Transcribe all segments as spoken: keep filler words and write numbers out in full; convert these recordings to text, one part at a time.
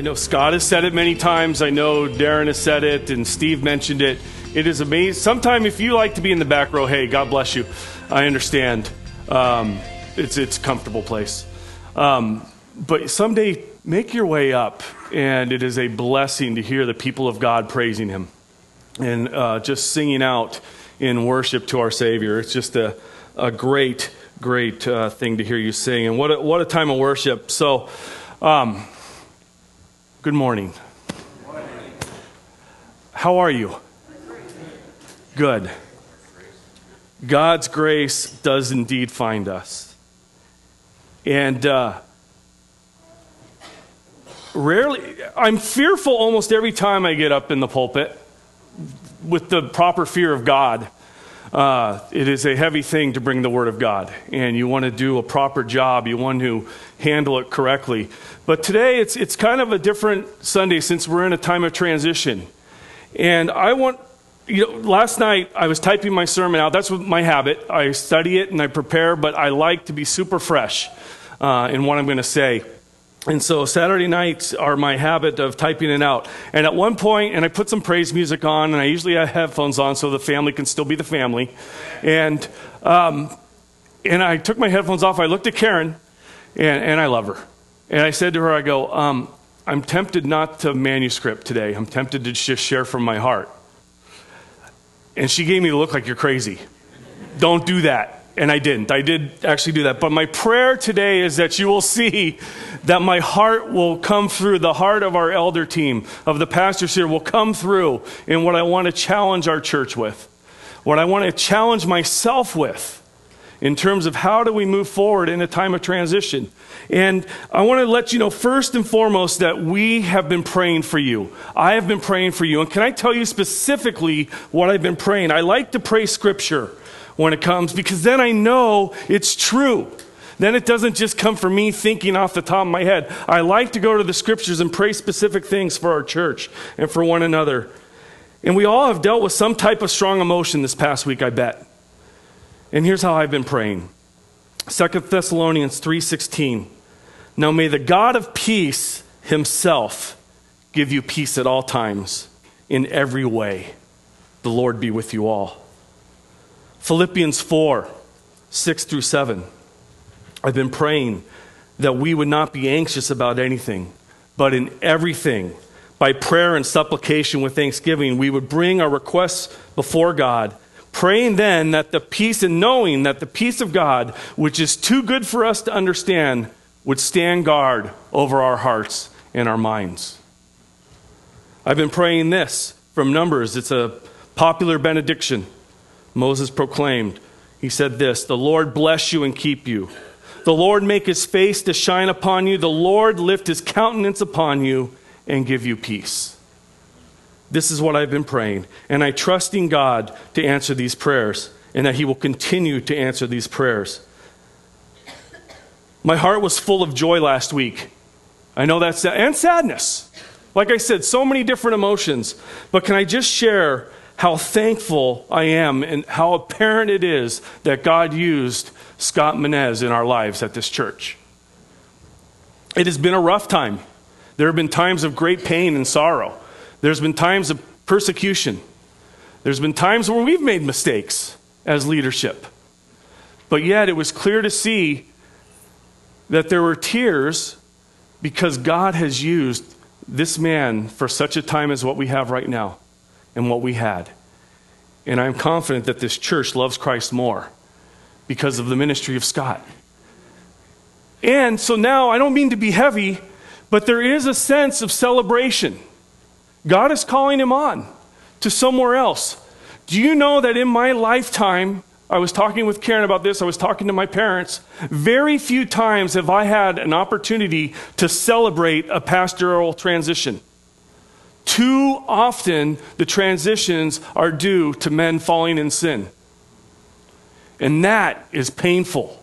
I know Scott has said it many times. I know Darren has said it, and Steve mentioned it. It is amazing. Sometime if you like to be in the back row, hey, God bless you. I understand. Um, it's it's a comfortable place. Um, but someday make your way up, and it is a blessing to hear the people of God praising him and uh, just singing out in worship to our Savior. It's just a, a great, great uh, thing to hear you sing. And what a, what a time of worship. So, um, good morning. Good morning. How are you? Good. God's grace does indeed find us. And uh, rarely, I'm fearful almost every time I get up in the pulpit with the proper fear of God. Uh, it is a heavy thing to bring the Word of God, and you want to do a proper job. You want to handle it correctly. But today, it's, it's kind of a different Sunday since we're in a time of transition. And I want... You know, last night I was typing my sermon out. That's my habit. I study it and I prepare, but I like to be super fresh uh, in what I'm going to say. And so Saturday nights are my habit of typing it out. And at one point, and I put some praise music on, and I usually have headphones on so the family can still be the family. And um, and I took my headphones off. I looked at Karen, and, and I love her. And I said to her, I go, um, I'm tempted not to manuscript today. I'm tempted to just share from my heart. And she gave me the look like you're crazy. Don't do that. And I didn't. I did actually do that. But my prayer today is that you will see that my heart will come through. The heart of our elder team, of the pastors here, will come through in what I want to challenge our church with, what I want to challenge myself with in terms of how do we move forward in a time of transition. And I want to let you know first and foremost that we have been praying for you. I have been praying for you. And can I tell you specifically what I've been praying? I like to pray Scripture when it comes, because then I know it's true. Then it doesn't just come from me thinking off the top of my head. I like to go to the Scriptures and pray specific things for our church and for one another. And we all have dealt with some type of strong emotion this past week, I bet. And here's how I've been praying. Second Thessalonians three sixteen. Now may the God of peace himself give you peace at all times, in every way. The Lord be with you all. Philippians four six through seven. I've been praying that we would not be anxious about anything, but in everything, by prayer and supplication with thanksgiving, we would bring our requests before God, praying then that the peace and knowing that the peace of God, which is too good for us to understand, would stand guard over our hearts and our minds. I've been praying this from Numbers. It's a popular benediction Moses proclaimed. He said this, "The Lord bless you and keep you. The Lord make his face to shine upon you. The Lord lift his countenance upon you and give you peace." This is what I've been praying, and I trust in God to answer these prayers, and that he will continue to answer these prayers. My heart was full of joy last week. I know that's, and sadness. Like I said, so many different emotions. But can I just share how thankful I am and how apparent it is that God used Scott Menez in our lives at this church. It has been a rough time. There have been times of great pain and sorrow. There's been times of persecution. There's been times where we've made mistakes as leadership. But yet it was clear to see that there were tears because God has used this man for such a time as what we have right now and what we had. And I'm confident that this church loves Christ more because of the ministry of Scott. And so now, I don't mean to be heavy, but there is a sense of celebration. God is calling him on to somewhere else. Do you know that in my lifetime, I was talking with Karen about this, I was talking to my parents, very few times have I had an opportunity to celebrate a pastoral transition. Too often, the transitions are due to men falling in sin. And that is painful.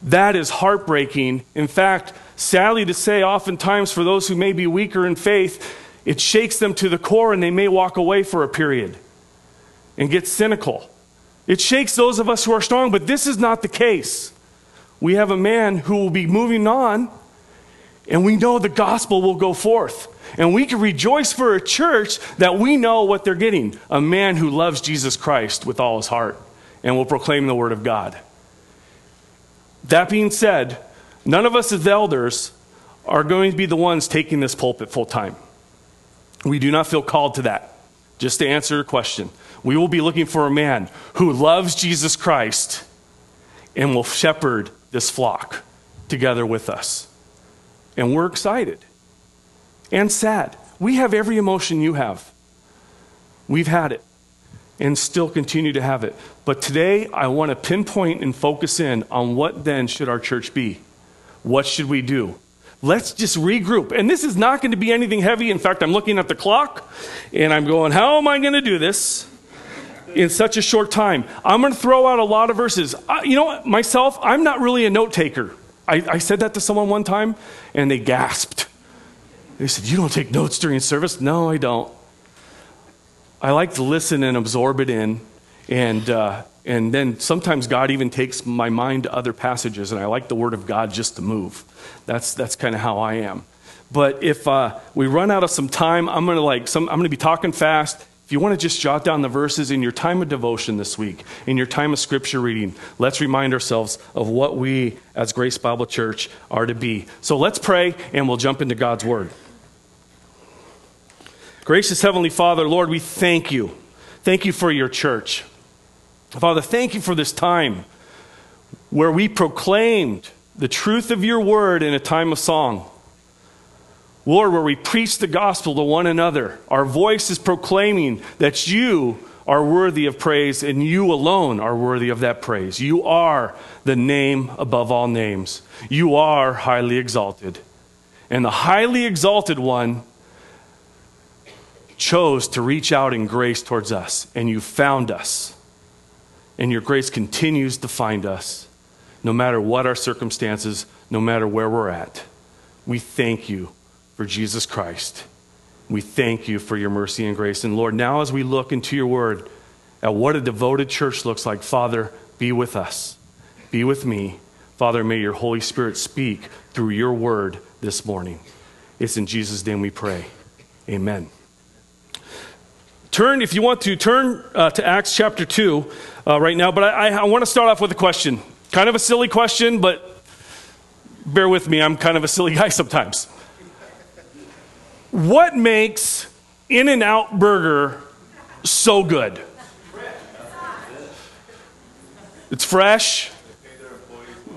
That is heartbreaking. In fact, sadly to say, oftentimes for those who may be weaker in faith, it shakes them to the core, and they may walk away for a period and get cynical. It shakes those of us who are strong, but this is not the case. We have a man who will be moving on, And we know the gospel will go forth. And we can rejoice for a church that we know what they're getting. A man who loves Jesus Christ with all his heart and will proclaim the word of God. That being said, none of us as elders are going to be the ones taking this pulpit full time. We do not feel called to that. Just to answer your question, we will be looking for a man who loves Jesus Christ and will shepherd this flock together with us. And we're excited and sad. We have every emotion you have. We've had it and still continue to have it. But today, I want to pinpoint and focus in on what then should our church be? What should we do? Let's just regroup. And this is not going to be anything heavy. In fact, I'm looking at the clock and I'm going, how am I going to do this in such a short time? I'm going to throw out a lot of verses. I, you know what? Myself, I'm not really a note taker. I, I said that to someone one time, and they gasped. They said, you don't take notes during service? No, I don't. I like to listen and absorb it in, and uh, and then sometimes God even takes my mind to other passages, and I like the Word of God just to move. That's that's kind of how I am. But if uh, we run out of some time, I'm gonna like some. I'm gonna be talking fast. If you want to just jot down the verses in your time of devotion this week, in your time of scripture reading, let's remind ourselves of what we as Grace Bible Church are to be. So let's pray and we'll jump into God's word. Gracious Heavenly Father, Lord, we thank you. Thank you for your church. Father, thank you for this time where we proclaimed the truth of your word in a time of song. Lord, where we preach the gospel to one another, our voice is proclaiming that you are worthy of praise and you alone are worthy of that praise. You are the name above all names. You are highly exalted. And the highly exalted one chose to reach out in grace towards us, and you found us. And your grace continues to find us, no matter what our circumstances, no matter where we're at. We thank you for Jesus Christ. We thank you for your mercy and grace. And Lord, now as we look into your word, at what a devoted church looks like, Father, be with us. Be with me. Father, may your Holy Spirit speak through your word this morning. It's in Jesus' name we pray. Amen. Turn, if you want to, turn uh, to Acts chapter two uh, right now. But I, I, I want to start off with a question. Kind of a silly question, but bear with me. I'm kind of a silly guy sometimes. What makes In-N-Out Burger so good? It's fresh.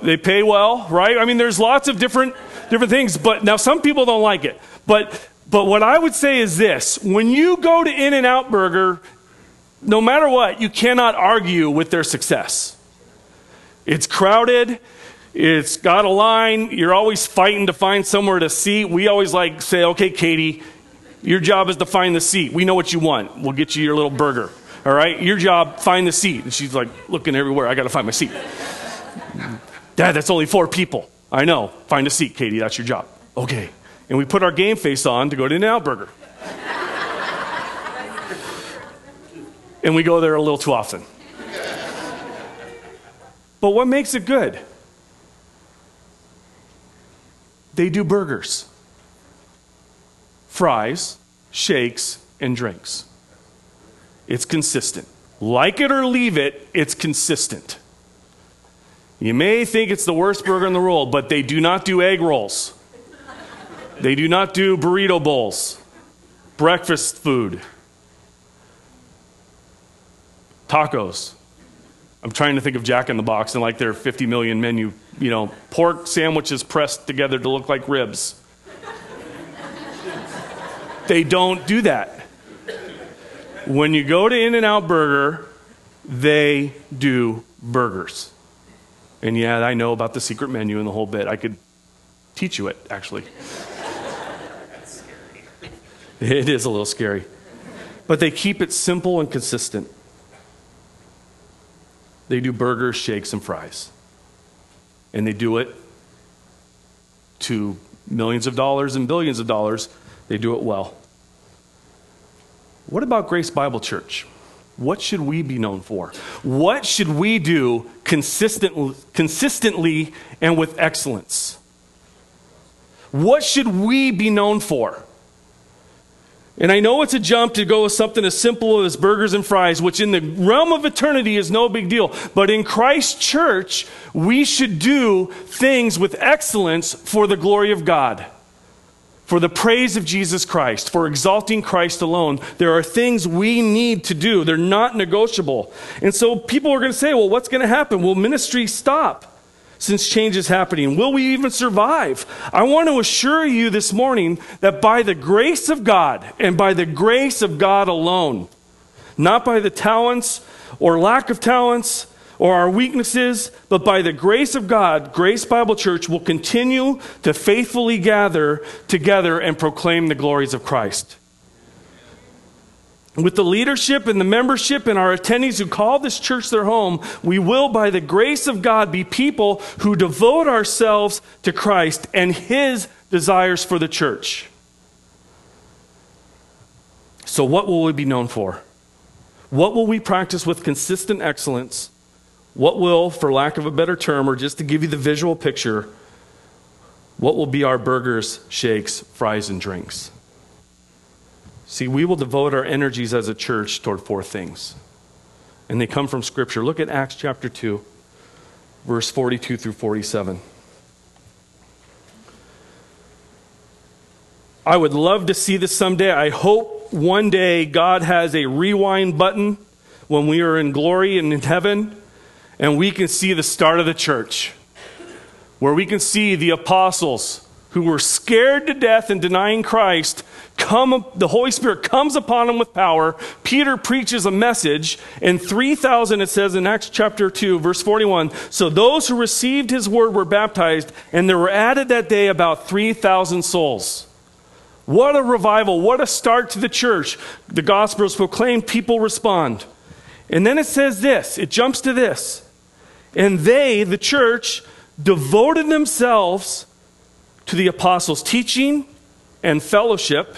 They pay well, right? I mean, there's lots of different different things, but now some people don't like it. But but what I would say is this: when you go to In-N-Out Burger, no matter what, you cannot argue with their success. It's crowded. It's got a line. You're always fighting to find somewhere to seat. We always like say, okay, Katie, your job is to find the seat. We know what you want. We'll get you your little burger. All right? Your job, find the seat. And she's like looking everywhere. I got to find my seat. Dad, that's only four people. I know. Find a seat, Katie. That's your job. Okay. And we put our game face on to go to In-N-Out Burger. And we go there a little too often. But what makes it good? They do burgers, fries, shakes, and drinks. It's consistent. Like it or leave it, it's consistent. You may think it's the worst burger in the world, but they do not do egg rolls. They do not do burrito bowls, breakfast food, tacos. I'm trying to think of Jack in the Box and like their fifty million menu, you know, pork sandwiches pressed together to look like ribs. They don't do that. When you go to In-N-Out Burger, they do burgers. And yeah, I know about the secret menu and the whole bit. I could teach you it, actually. That's scary. It is a little scary. But they keep it simple and consistent. They do burgers, shakes, and fries. And they do it to millions of dollars and billions of dollars. They do it well. What about Grace Bible Church? What should we be known for? What should we do consistent, consistently and with excellence? What should we be known for? And I know it's a jump to go with something as simple as burgers and fries, which in the realm of eternity is no big deal. But in Christ's church, we should do things with excellence for the glory of God, for the praise of Jesus Christ, for exalting Christ alone. There are things we need to do. They're not negotiable. And so people are going to say, well, what's going to happen? Will ministry stop since change is happening? Will we even survive? I want to assure you this morning that by the grace of God and by the grace of God alone, not by the talents or lack of talents or our weaknesses, but by the grace of God, Grace Bible Church will continue to faithfully gather together and proclaim the glories of Christ. With the leadership and the membership and our attendees who call this church their home, we will, by the grace of God, be people who devote ourselves to Christ and His desires for the church. So what will we be known for? What will we practice with consistent excellence? What will, for lack of a better term, or just to give you the visual picture, what will be our burgers, shakes, fries, and drinks? See, we will devote our energies as a church toward four things. And they come from Scripture. Look at Acts chapter two, verse forty-two through forty-seven. I would love to see this someday. I hope one day God has a rewind button when we are in glory and in heaven, and we can see the start of the church, where we can see the apostles who were scared to death and denying Christ, come, the Holy Spirit comes upon them with power. Peter preaches a message, and three thousand, it says in Acts chapter two, verse forty-one, so those who received his word were baptized, and there were added that day about three thousand souls. What a revival, what a start to the church. The gospel is proclaimed, people respond. And then it says this, it jumps to this, and they, the church, devoted themselves to the apostles' teaching and fellowship,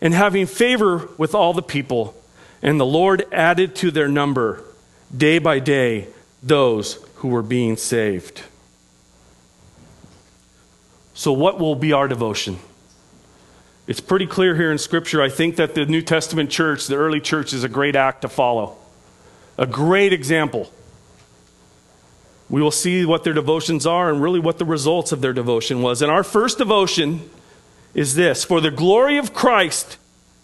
and having favor with all the people. And the Lord added to their number, day by day, those who were being saved. So what will be our devotion? It's pretty clear here in Scripture. I think that the New Testament church, the early church, is a great act to follow. A great example. We will see what their devotions are and really what the results of their devotion was. And our first devotion is this: for the glory of Christ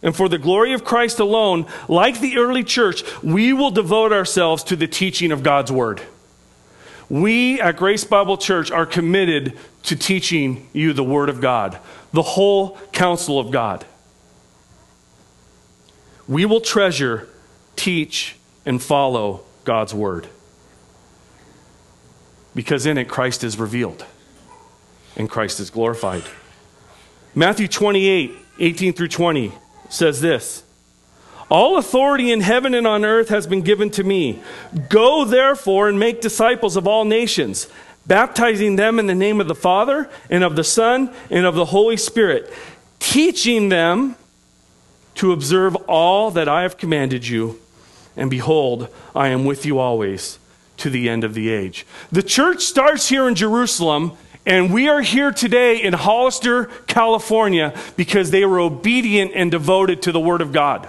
and for the glory of Christ alone, like the early church, we will devote ourselves to the teaching of God's word. We at Grace Bible Church are committed to teaching you the word of God, the whole counsel of God. We will treasure, teach, and follow God's word, because in it Christ is revealed and Christ is glorified. Matthew twenty-eight, eighteen through twenty says this: all authority in heaven and on earth has been given to me. Go therefore and make disciples of all nations, baptizing them in the name of the Father and of the Son and of the Holy Spirit, teaching them to observe all that I have commanded you. And behold, I am with you always, to the end of the age. The church starts here in Jerusalem, and we are here today in Hollister, California, because they were obedient and devoted to the Word of God.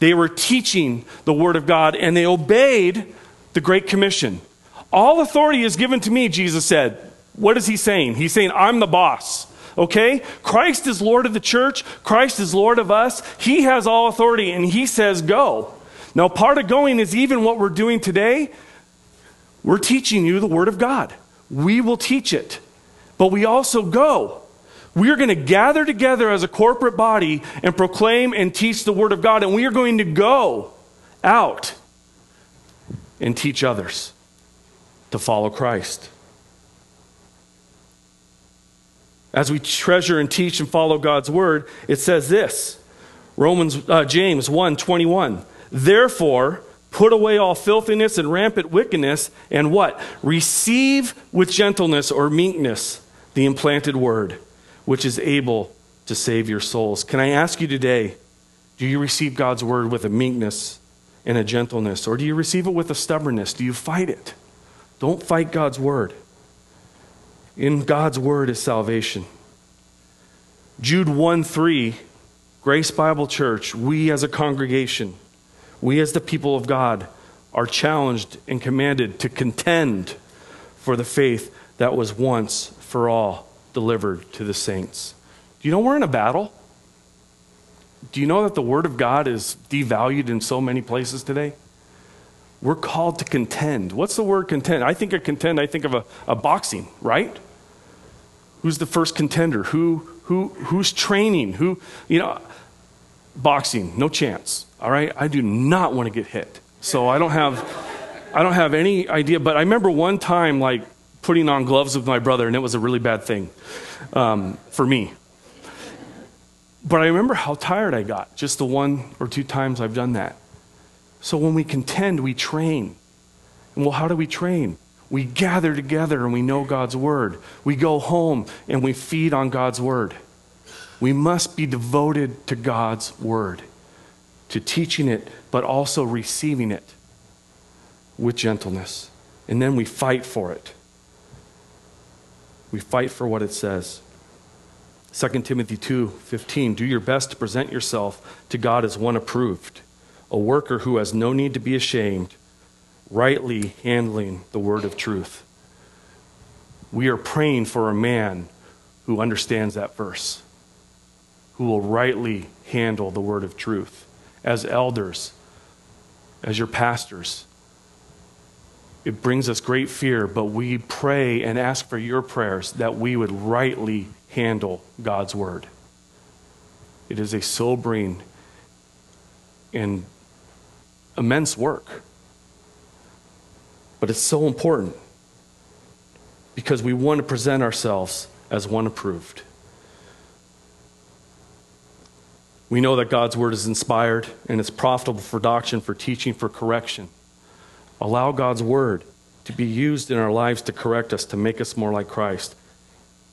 They were teaching the Word of God, and they obeyed the Great Commission. All authority is given to me, Jesus said. What is he saying? He's saying, I'm the boss. Okay? Christ is Lord of the church. Christ is Lord of us. He has all authority, and he says, go. Now, part of going is even what we're doing today. We're teaching you the Word of God. We will teach it. But we also go. We are going to gather together as a corporate body and proclaim and teach the Word of God. And we are going to go out and teach others to follow Christ. as we treasure and teach and follow God's word, it says this, Romans, uh, James one twenty-one. Therefore, put away all filthiness and rampant wickedness, and what? Receive with gentleness or meekness the implanted word, which is able to save your souls. Can I ask you today, do you receive God's word with a meekness and a gentleness, or do you receive it with a stubbornness? Do you fight it? Don't fight God's word. In God's word is salvation. Jude one three, Grace Bible Church, we as a congregation, we as the people of God are challenged and commanded to contend for the faith that was once for all delivered to the saints. Do you know we're in a battle? Do you know that the word of God is devalued in so many places today? We're called to contend. What's the word contend? I think of contend, I think of a, a boxing, right? Who's the first contender? Who, who, who's training? Who, you know, boxing, no chance. All right, I do not want to get hit, so I don't have, I don't have any idea. But I remember one time, like putting on gloves with my brother, and it was a really bad thing um, for me. But I remember how tired I got just the one or two times I've done that. So when we contend, we train. And well, how do we train? We gather together and we know God's word. We go home and we feed on God's word. We must be devoted to God's word, to teaching it, but also receiving it with gentleness. And then we fight for it. We fight for what it says. Second Timothy two fifteen, do your best to present yourself to God as one approved, a worker who has no need to be ashamed, rightly handling the word of truth. We are praying for a man who understands that verse, who will rightly handle the word of truth. As elders, as your pastors, it brings us great fear, but we pray and ask for your prayers that we would rightly handle God's word. It is a sobering and immense work, but it's so important because we want to present ourselves as one approved. We know that God's word is inspired and it's profitable for doctrine, for teaching, for correction. Allow God's word to be used in our lives to correct us, to make us more like Christ.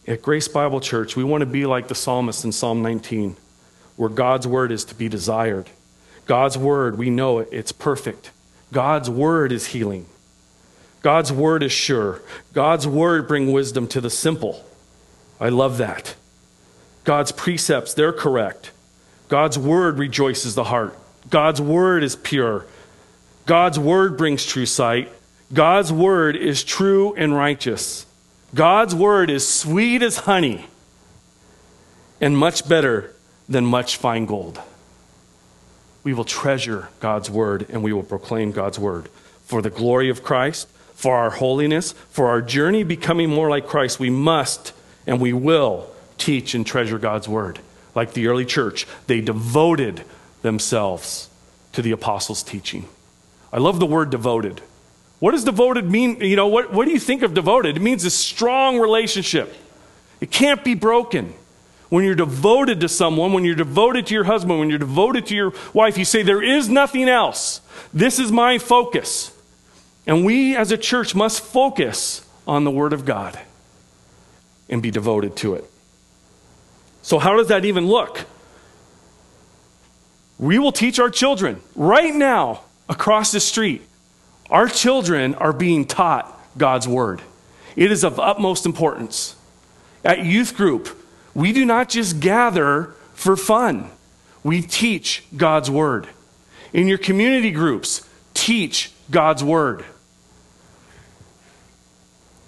At Grace Bible Church, we want to be like the psalmist in Psalm nineteen, where God's word is to be desired. God's word, we know it, it's perfect. God's word is healing. God's word is sure. God's word brings wisdom to the simple. I love that. God's precepts, they're correct. God's word rejoices the heart. God's word is pure. God's word brings true sight. God's word is true and righteous. God's word is sweet as honey and much better than much fine gold. We will treasure God's word and we will proclaim God's word for the glory of Christ, for our holiness, for our journey becoming more like Christ. We must and we will teach and treasure God's word. Like the early church, they devoted themselves to the apostles' teaching. I love the word devoted. What does devoted mean? You know, what, what do you think of devoted? It means a strong relationship. It can't be broken. When you're devoted to someone, when you're devoted to your husband, when you're devoted to your wife, you say, there is nothing else. This is my focus. And we as a church must focus on the word of God and be devoted to it. So how does that even look? We will teach our children. Right now, across the street, our children are being taught God's word. It is of utmost importance. At youth group, we do not just gather for fun. We teach God's word. In your community groups, teach God's word.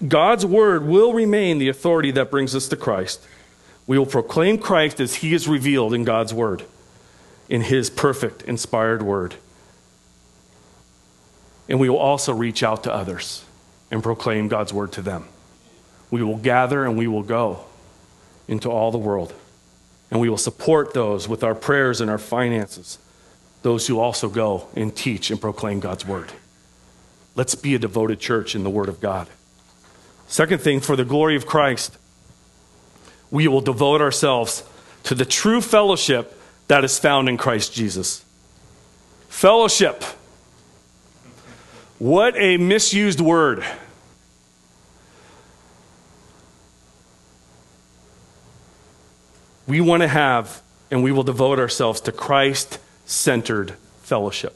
God's word will remain the authority that brings us to Christ. We will proclaim Christ as he is revealed in God's word, in his perfect, inspired word. And we will also reach out to others and proclaim God's word to them. We will gather and we will go into all the world. And we will support those with our prayers and our finances, those who also go and teach and proclaim God's word. Let's be a devoted church in the word of God. Second thing, for the glory of Christ. we will devote ourselves to the true fellowship that is found in Christ Jesus. Fellowship. What a misused word. We want to have, and we will devote ourselves to Christ-centered fellowship.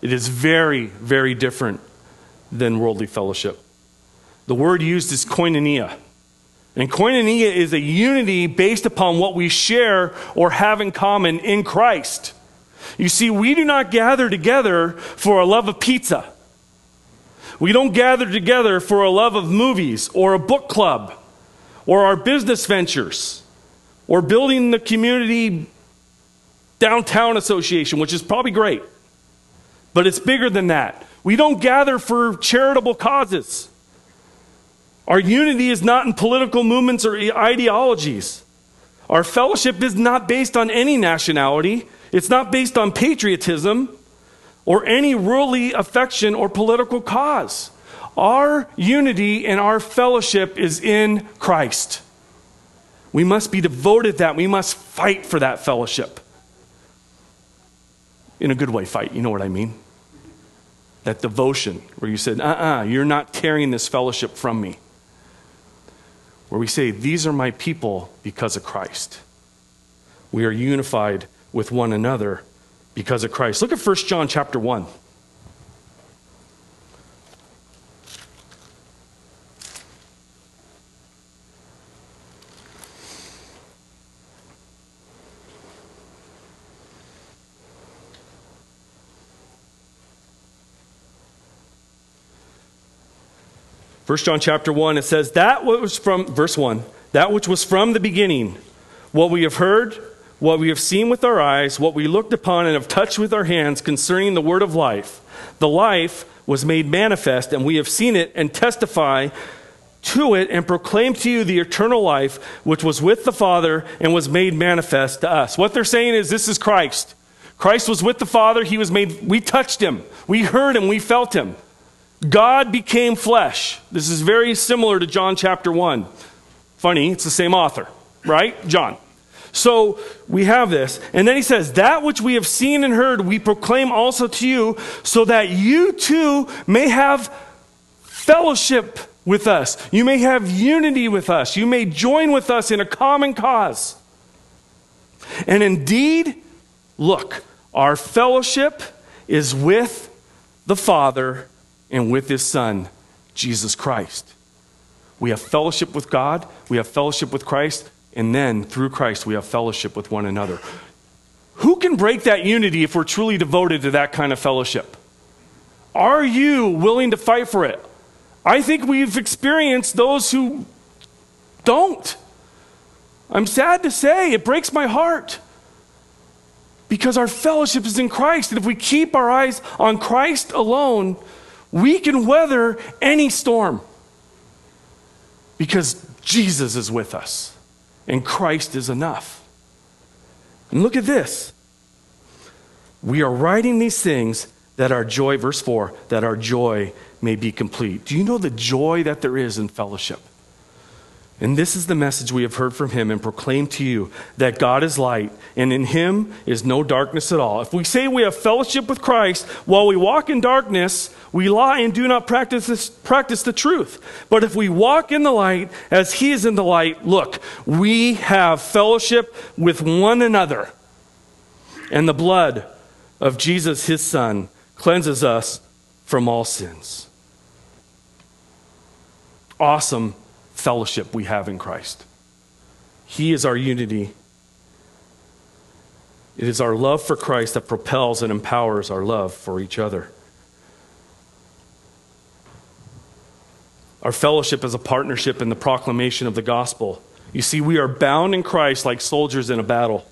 It is very, very different than worldly fellowship. The word used is koinonia. And koinonia is a unity based upon what we share or have in common in Christ. You see, we do not gather together for a love of pizza. We don't gather together for a love of movies or a book club or our business ventures or building the community downtown association, which is probably great. But it's bigger than that. We don't gather for charitable causes. Our unity is not in political movements or ideologies. Our fellowship is not based on any nationality. It's not based on patriotism or any worldly affection or political cause. Our unity and our fellowship is in Christ. We must be devoted to that. We must fight for that fellowship. In a good way, fight. You know what I mean? That devotion where you said, uh-uh, you're not tearing this fellowship from me. Where we say, these are my people because of Christ. We are unified with one another because of Christ. Look at First John chapter one. First John chapter one, it says, that which was from, verse one, that which was from the beginning, what we have heard, what we have seen with our eyes, what we looked upon and have touched with our hands concerning the word of life. The life was made manifest, and we have seen it and testify to it and proclaim to you the eternal life, which was with the Father and was made manifest to us. What they're saying is, this is Christ. Christ was with the Father. He was made, we touched him. We heard him. We felt him. God became flesh. This is very similar to John chapter one. Funny, it's the same author, right? John. So we have this. And then he says, that which we have seen and heard, we proclaim also to you, so that you too may have fellowship with us. You may have unity with us. You may join with us in a common cause. And indeed, look, our fellowship is with the Father and with his Son, Jesus Christ. We have fellowship with God, we have fellowship with Christ, and then through Christ we have fellowship with one another. Who can break that unity if we're truly devoted to that kind of fellowship? Are you willing to fight for it? I think we've experienced those who don't. I'm sad to say, it breaks my heart. Because our fellowship is in Christ, and if we keep our eyes on Christ alone, we can weather any storm because Jesus is with us and Christ is enough. And look at this. We are writing these things that our joy, verse four, that our joy may be complete. Do you know the joy that there is in fellowship? And this is the message we have heard from him and proclaimed to you, that God is light, and in him is no darkness at all. If we say we have fellowship with Christ, while we walk in darkness, we lie and do not practice this, practice the truth. But if we walk in the light, as he is in the light, look, we have fellowship with one another. And the blood of Jesus, his Son, cleanses us from all sins. Awesome fellowship we have in Christ. He is our unity. It is our love for Christ that propels and empowers our love for each other. Our fellowship is a partnership in the proclamation of the gospel. You see, we are bound in Christ like soldiers in a battle.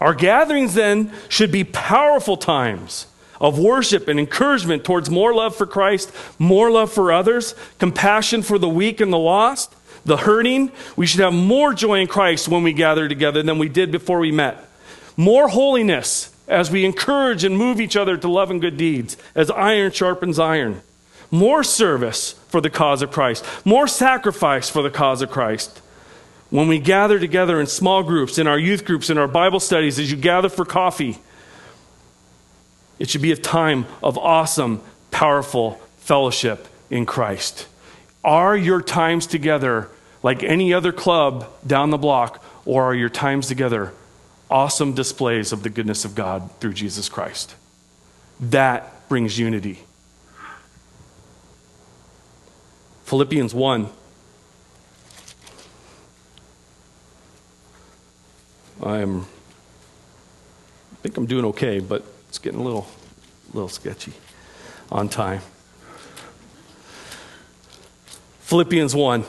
Our gatherings then should be powerful times of worship and encouragement towards more love for Christ, more love for others, compassion for the weak and the lost, the hurting. We should have more joy in Christ when we gather together than we did before we met. More holiness as we encourage and move each other to love and good deeds, as iron sharpens iron. More service for the cause of Christ. More sacrifice for the cause of Christ. When we gather together in small groups, in our youth groups, in our Bible studies, as you gather for coffee, it should be a time of awesome, powerful fellowship in Christ. Are your times together like any other club down the block, or are your times together awesome displays of the goodness of God through Jesus Christ? That brings unity. Philippians one. I'm, I think I'm doing okay, but it's getting a little, little sketchy on time. Philippians one.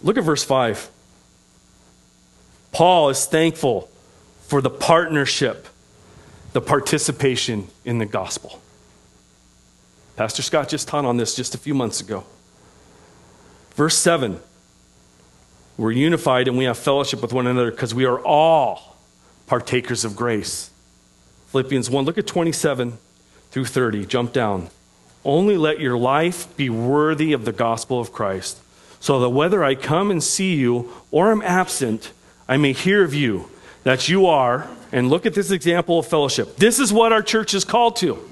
Look at verse five. Paul is thankful for the partnership, the participation in the gospel. Pastor Scott just taught on this just a few months ago. Verse seven. We're unified and we have fellowship with one another because we are all partakers of grace. Philippians one, look at twenty-seven through thirty. Jump down. Only let your life be worthy of the gospel of Christ, so that whether I come and see you or am absent, I may hear of you, that you are, and look at this example of fellowship. This is what our church is called to.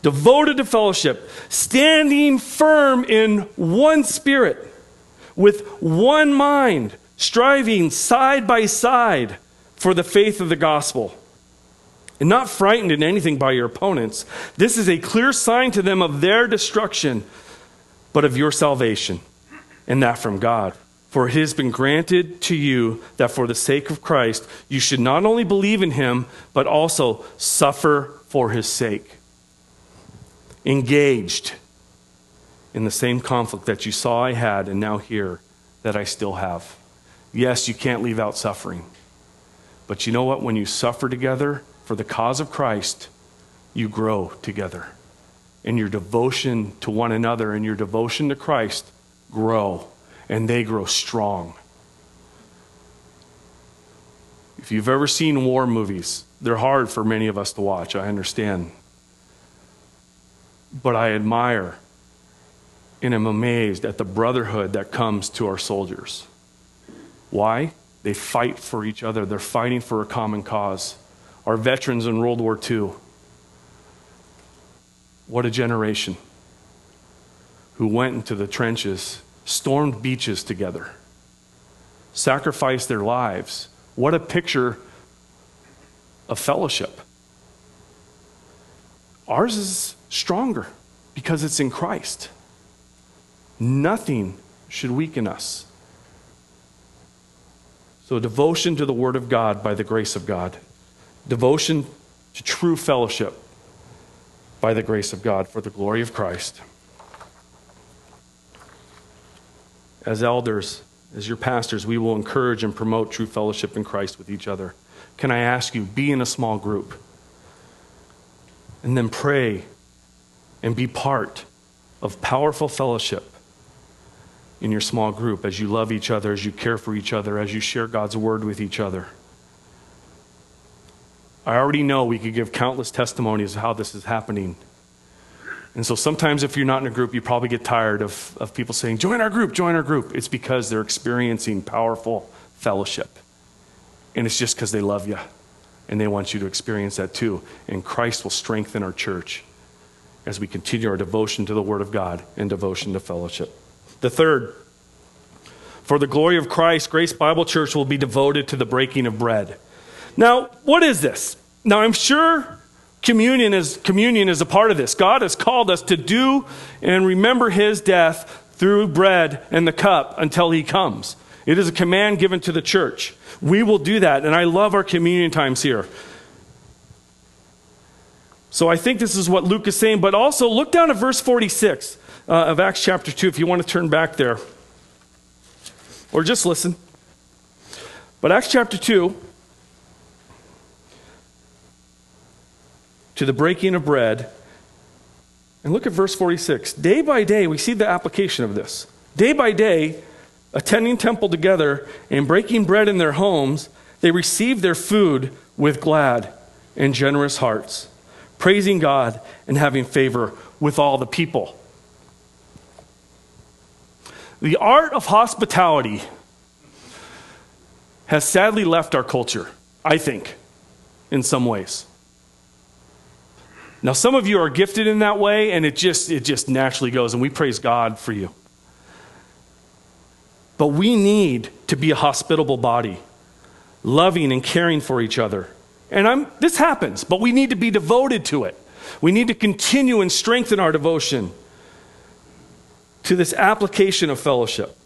Devoted to fellowship, standing firm in one spirit, with one mind, striving side by side for the faith of the gospel, and not frightened in anything by your opponents. This is a clear sign to them of their destruction, but of your salvation, and that from God. For it has been granted to you that for the sake of Christ, you should not only believe in him, but also suffer for his sake. Engaged in the same conflict that you saw I had and now hear that I still have. Yes, you can't leave out suffering. But you know what? When you suffer together for the cause of Christ, you grow together. And your devotion to one another and your devotion to Christ grow. And they grow strong. If you've ever seen war movies, they're hard for many of us to watch, I understand. But I admire and I'm amazed at the brotherhood that comes to our soldiers. Why? They fight for each other. They're fighting for a common cause. Our veterans in World War Two, what a generation who went into the trenches, stormed beaches together, sacrificed their lives. What a picture of fellowship. Ours is stronger because it's in Christ. Nothing should weaken us. So devotion to the Word of God by the grace of God. Devotion to true fellowship by the grace of God for the glory of Christ. As elders, as your pastors, we will encourage and promote true fellowship in Christ with each other. Can I ask you, be in a small group and then pray and be part of powerful fellowship in your small group, as you love each other, as you care for each other, as you share God's word with each other. I already know we could give countless testimonies of how this is happening. And so sometimes if you're not in a group, you probably get tired of, of people saying, join our group, join our group. It's because they're experiencing powerful fellowship. And it's just because they love you. And they want you to experience that too. And Christ will strengthen our church as we continue our devotion to the Word of God and devotion to fellowship. The third, for the glory of Christ, Grace Bible Church will be devoted to the breaking of bread. Now, what is this? Now, I'm sure communion is, communion is a part of this. God has called us to do and remember His death through bread and the cup until He comes. It is a command given to the church. We will do that, and I love our communion times here. So I think this is what Luke is saying, but also look down at verse forty-six uh, of Acts chapter two if you want to turn back there. Or just listen. But Acts chapter two, to the breaking of bread, and look at verse forty-six. Day by day, we see the application of this. Day by day, attending temple together and breaking bread in their homes, they received their food with glad and generous hearts, praising God and having favor with all the people. The art of hospitality has sadly left our culture, I think, in some ways. Now, some of you are gifted in that way, and it just it just naturally goes, and we praise God for you. But we need to be a hospitable body, loving and caring for each other. And I'm this happens, but we need to be devoted to it. We need to continue and strengthen our devotion to this application of fellowship.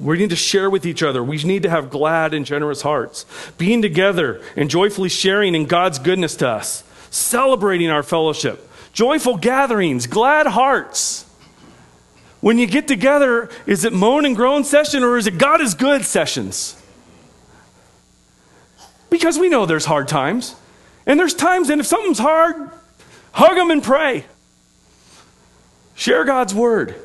We need to share with each other. We need to have glad and generous hearts, being together and joyfully sharing in God's goodness to us, celebrating our fellowship, joyful gatherings, glad hearts. When you get together, is it moan and groan session or is it God is good sessions? Because we know there's hard times. And there's times, and if something's hard, hug them and pray. Share God's word.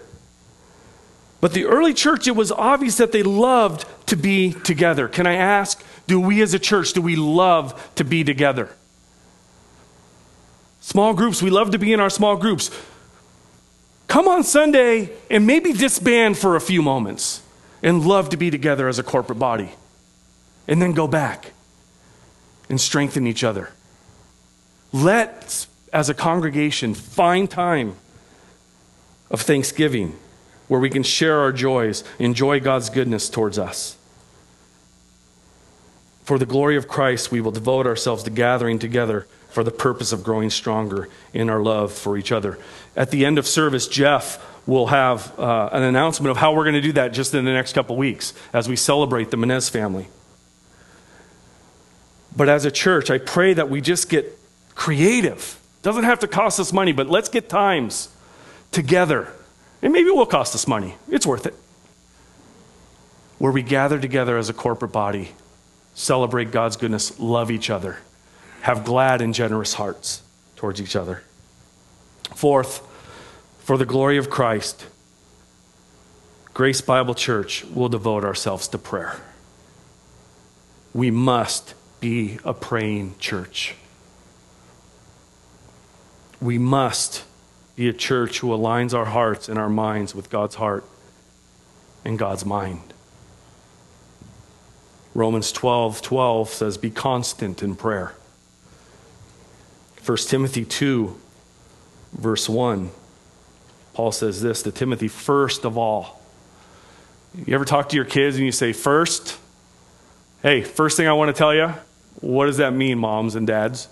But the early church, it was obvious that they loved to be together. Can I ask, do we as a church, do we love to be together? Small groups, we love to be in our small groups. Come on Sunday and maybe disband for a few moments and love to be together as a corporate body. And then go back and strengthen each other. Let's, as a congregation, find time of thanksgiving where we can share our joys, enjoy God's goodness towards us. For the glory of Christ, we will devote ourselves to gathering together for the purpose of growing stronger in our love for each other. At the end of service, Jeff will have uh, an announcement of how we're going to do that just in the next couple weeks as we celebrate the Menez family. But as a church, I pray that we just get creative. Doesn't have to cost us money, but let's get times together. And maybe it will cost us money. It's worth it. Where we gather together as a corporate body, celebrate God's goodness, love each other, have glad and generous hearts towards each other. Fourth, for the glory of Christ, Grace Bible Church will devote ourselves to prayer. We must be a praying church. We must be a church who aligns our hearts and our minds with God's heart and God's mind. Romans twelve twelve says, be constant in prayer. First Timothy two, verse one, Paul says this to Timothy, first of all. You ever talk to your kids and you say, first? Hey, first thing I want to tell you, what does that mean, moms and dads?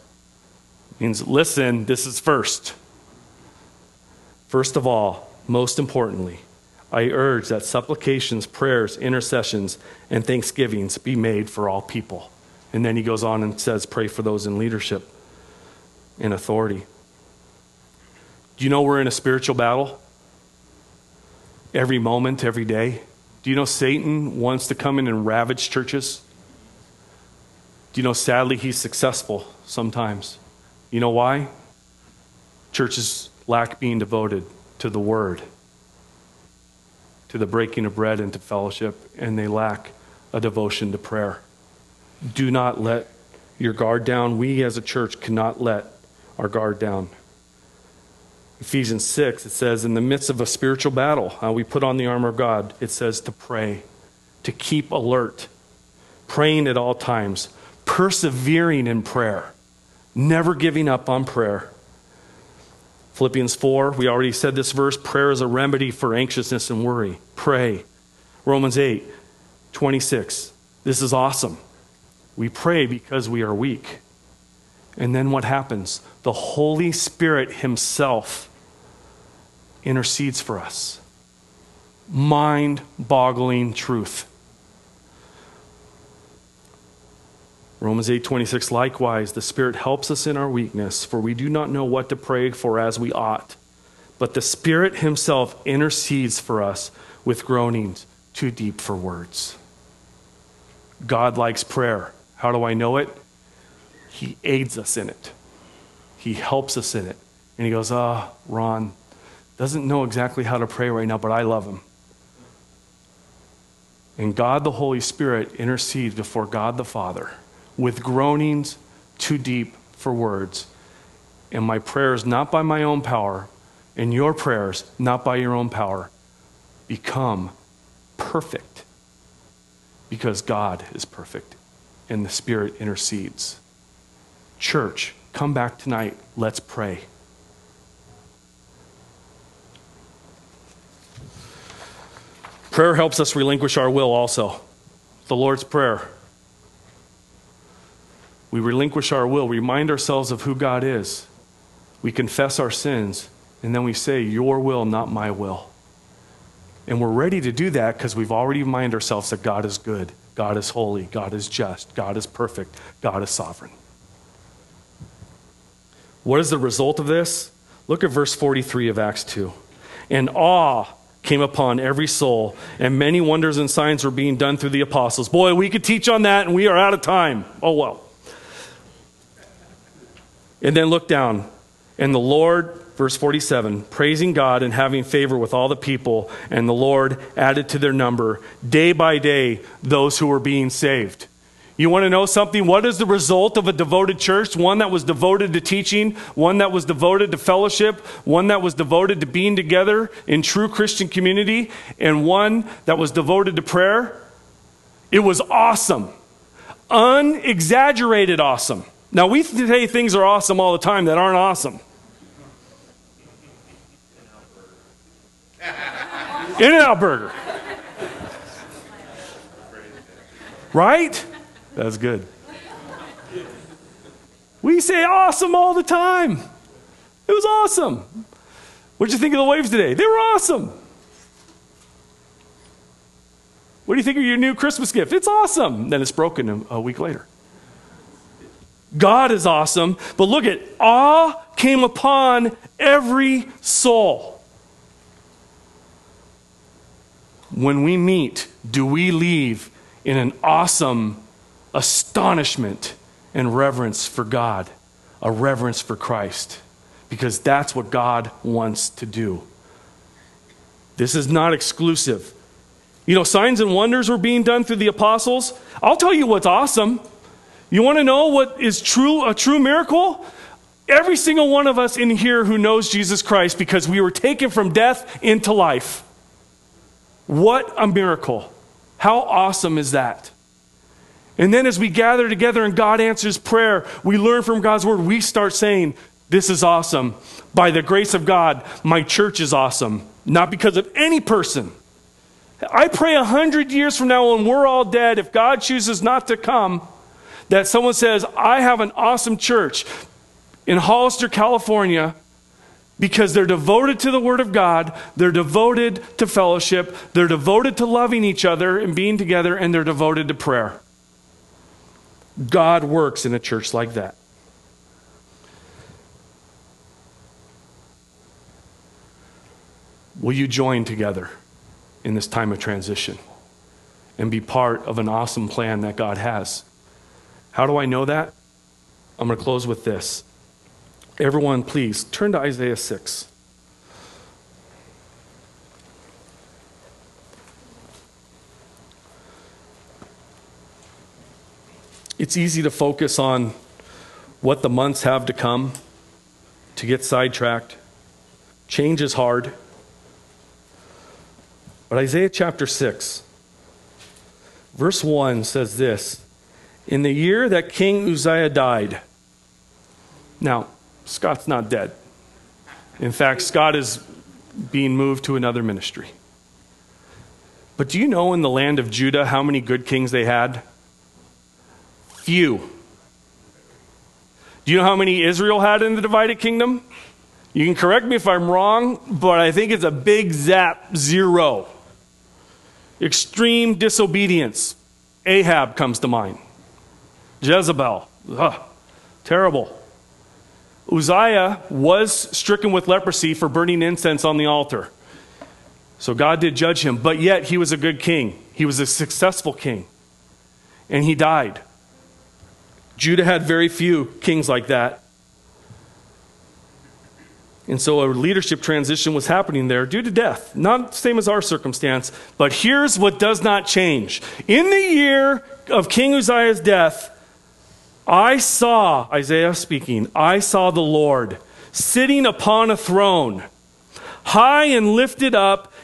It means, listen, this is first. First of all, most importantly, I urge that supplications, prayers, intercessions, and thanksgivings be made for all people. And then he goes on and says, pray for those in leadership and authority. Do you know we're in a spiritual battle? Every moment, every day. Do you know Satan wants to come in and ravage churches? Do you know, sadly, he's successful sometimes. You know why? Churches lack being devoted to the word, to the breaking of bread and to fellowship, and they lack a devotion to prayer. Do not let your guard down. We as a church cannot let our guard down. Ephesians six, it says, in the midst of a spiritual battle, how we put on the armor of God, it says to pray, to keep alert, praying at all times, persevering in prayer, never giving up on prayer. Philippians four, we already said this verse, prayer is a remedy for anxiousness and worry. Pray. Romans eight twenty-six, this is awesome. We pray because we are weak. And then what happens? The Holy Spirit himself intercedes for us. Mind-boggling truth. Romans eight twenty-six, likewise, the Spirit helps us in our weakness, for we do not know what to pray for as we ought. But the Spirit himself intercedes for us with groanings too deep for words. God likes prayer. How do I know it? He aids us in it. He helps us in it. And he goes, ah, oh, Ron doesn't know exactly how to pray right now, but I love him. And God the Holy Spirit intercedes before God the Father with groanings too deep for words. And my prayers not by my own power, and your prayers not by your own power, become perfect because God is perfect and the Spirit intercedes. Church, come back tonight. Let's pray. Prayer helps us relinquish our will also. The Lord's Prayer. We relinquish our will, remind ourselves of who God is. We confess our sins, and then we say, your will, not my will. And we're ready to do that because we've already reminded ourselves that God is good, God is holy, God is just, God is perfect, God is sovereign. What is the result of this? Look at verse forty-three of Acts two. And awe came upon every soul, and many wonders and signs were being done through the apostles. Boy, we could teach on that, and we are out of time. Oh, well. And then look down. And the Lord, verse forty-seven, praising God and having favor with all the people, and the Lord added to their number day by day those who were being saved. You want to know something? What is the result of a devoted church? One that was devoted to teaching, one that was devoted to fellowship, one that was devoted to being together in true Christian community, and one that was devoted to prayer? It was awesome. Unexaggerated awesome. Now, we say things are awesome all the time that aren't awesome. In-N-Out Burger. Right? That's good. We say awesome all the time. It was awesome. What did you think of the waves today? They were awesome. What do you think of your new Christmas gift? It's awesome. Then it's broken a week later. God is awesome. But look at, awe came upon every soul. When we meet, do we leave in an awesome astonishment and reverence for God, a reverence for Christ, because that's what God wants to do. This is not exclusive. You know, signs and wonders were being done through the apostles. I'll tell you what's awesome. You want to know what is true, a true miracle? Every single one of us in here who knows Jesus Christ, because we were taken from death into life. What a miracle. How awesome is that? And then as we gather together and God answers prayer, we learn from God's word, we start saying, this is awesome. By the grace of God, my church is awesome. Not because of any person. I pray a hundred years from now when we're all dead, if God chooses not to come, that someone says, I have an awesome church in Hollister, California, because they're devoted to the Word of God, they're devoted to fellowship, they're devoted to loving each other and being together, and they're devoted to prayer. God works in a church like that. Will you join together in this time of transition and be part of an awesome plan that God has? How do I know that? I'm going to close with this. Everyone, please turn to Isaiah six. It's easy to focus on what the months have to come, to get sidetracked. Change is hard. But Isaiah chapter six, verse one says this, in the year that King Uzziah died. Now, Scott's not dead. In fact, Scott is being moved to another ministry. But do you know in the land of Judah how many good kings they had? Few. Do you know how many Israel had in the divided kingdom? You can correct me if I'm wrong, but I think it's a big zap zero. Extreme disobedience. Ahab comes to mind. Jezebel. Ugh, terrible. Uzziah was stricken with leprosy for burning incense on the altar. So God did judge him, but yet he was a good king. He was a successful king. And he died. Judah had very few kings like that. And so a leadership transition was happening there due to death. Not the same as our circumstance, but here's what does not change. In the year of King Uzziah's death, I saw, Isaiah speaking, I saw the Lord sitting upon a throne, high and lifted up,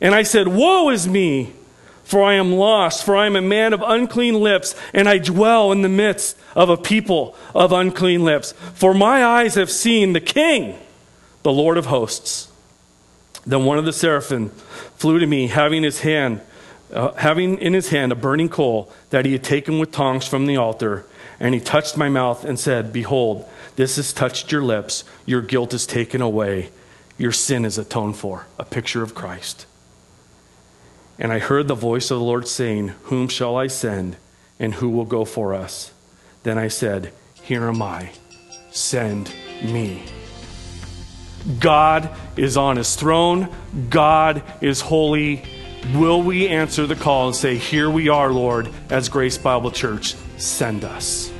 And I said, Woe is me, for I am lost, for I am a man of unclean lips, and I dwell in the midst of a people of unclean lips. For my eyes have seen the King, the Lord of hosts. Then one of the seraphim flew to me, having his hand, uh, having in his hand a burning coal that he had taken with tongs from the altar. And he touched my mouth and said, Behold, this has touched your lips. Your guilt is taken away. Your sin is atoned for. A picture of Christ. And I heard the voice of the Lord saying, Whom shall I send, and who will go for us? Then I said, Here am I, send me. God is on his throne. God is holy. Will we answer the call and say, Here we are, Lord, as Grace Bible Church, send us?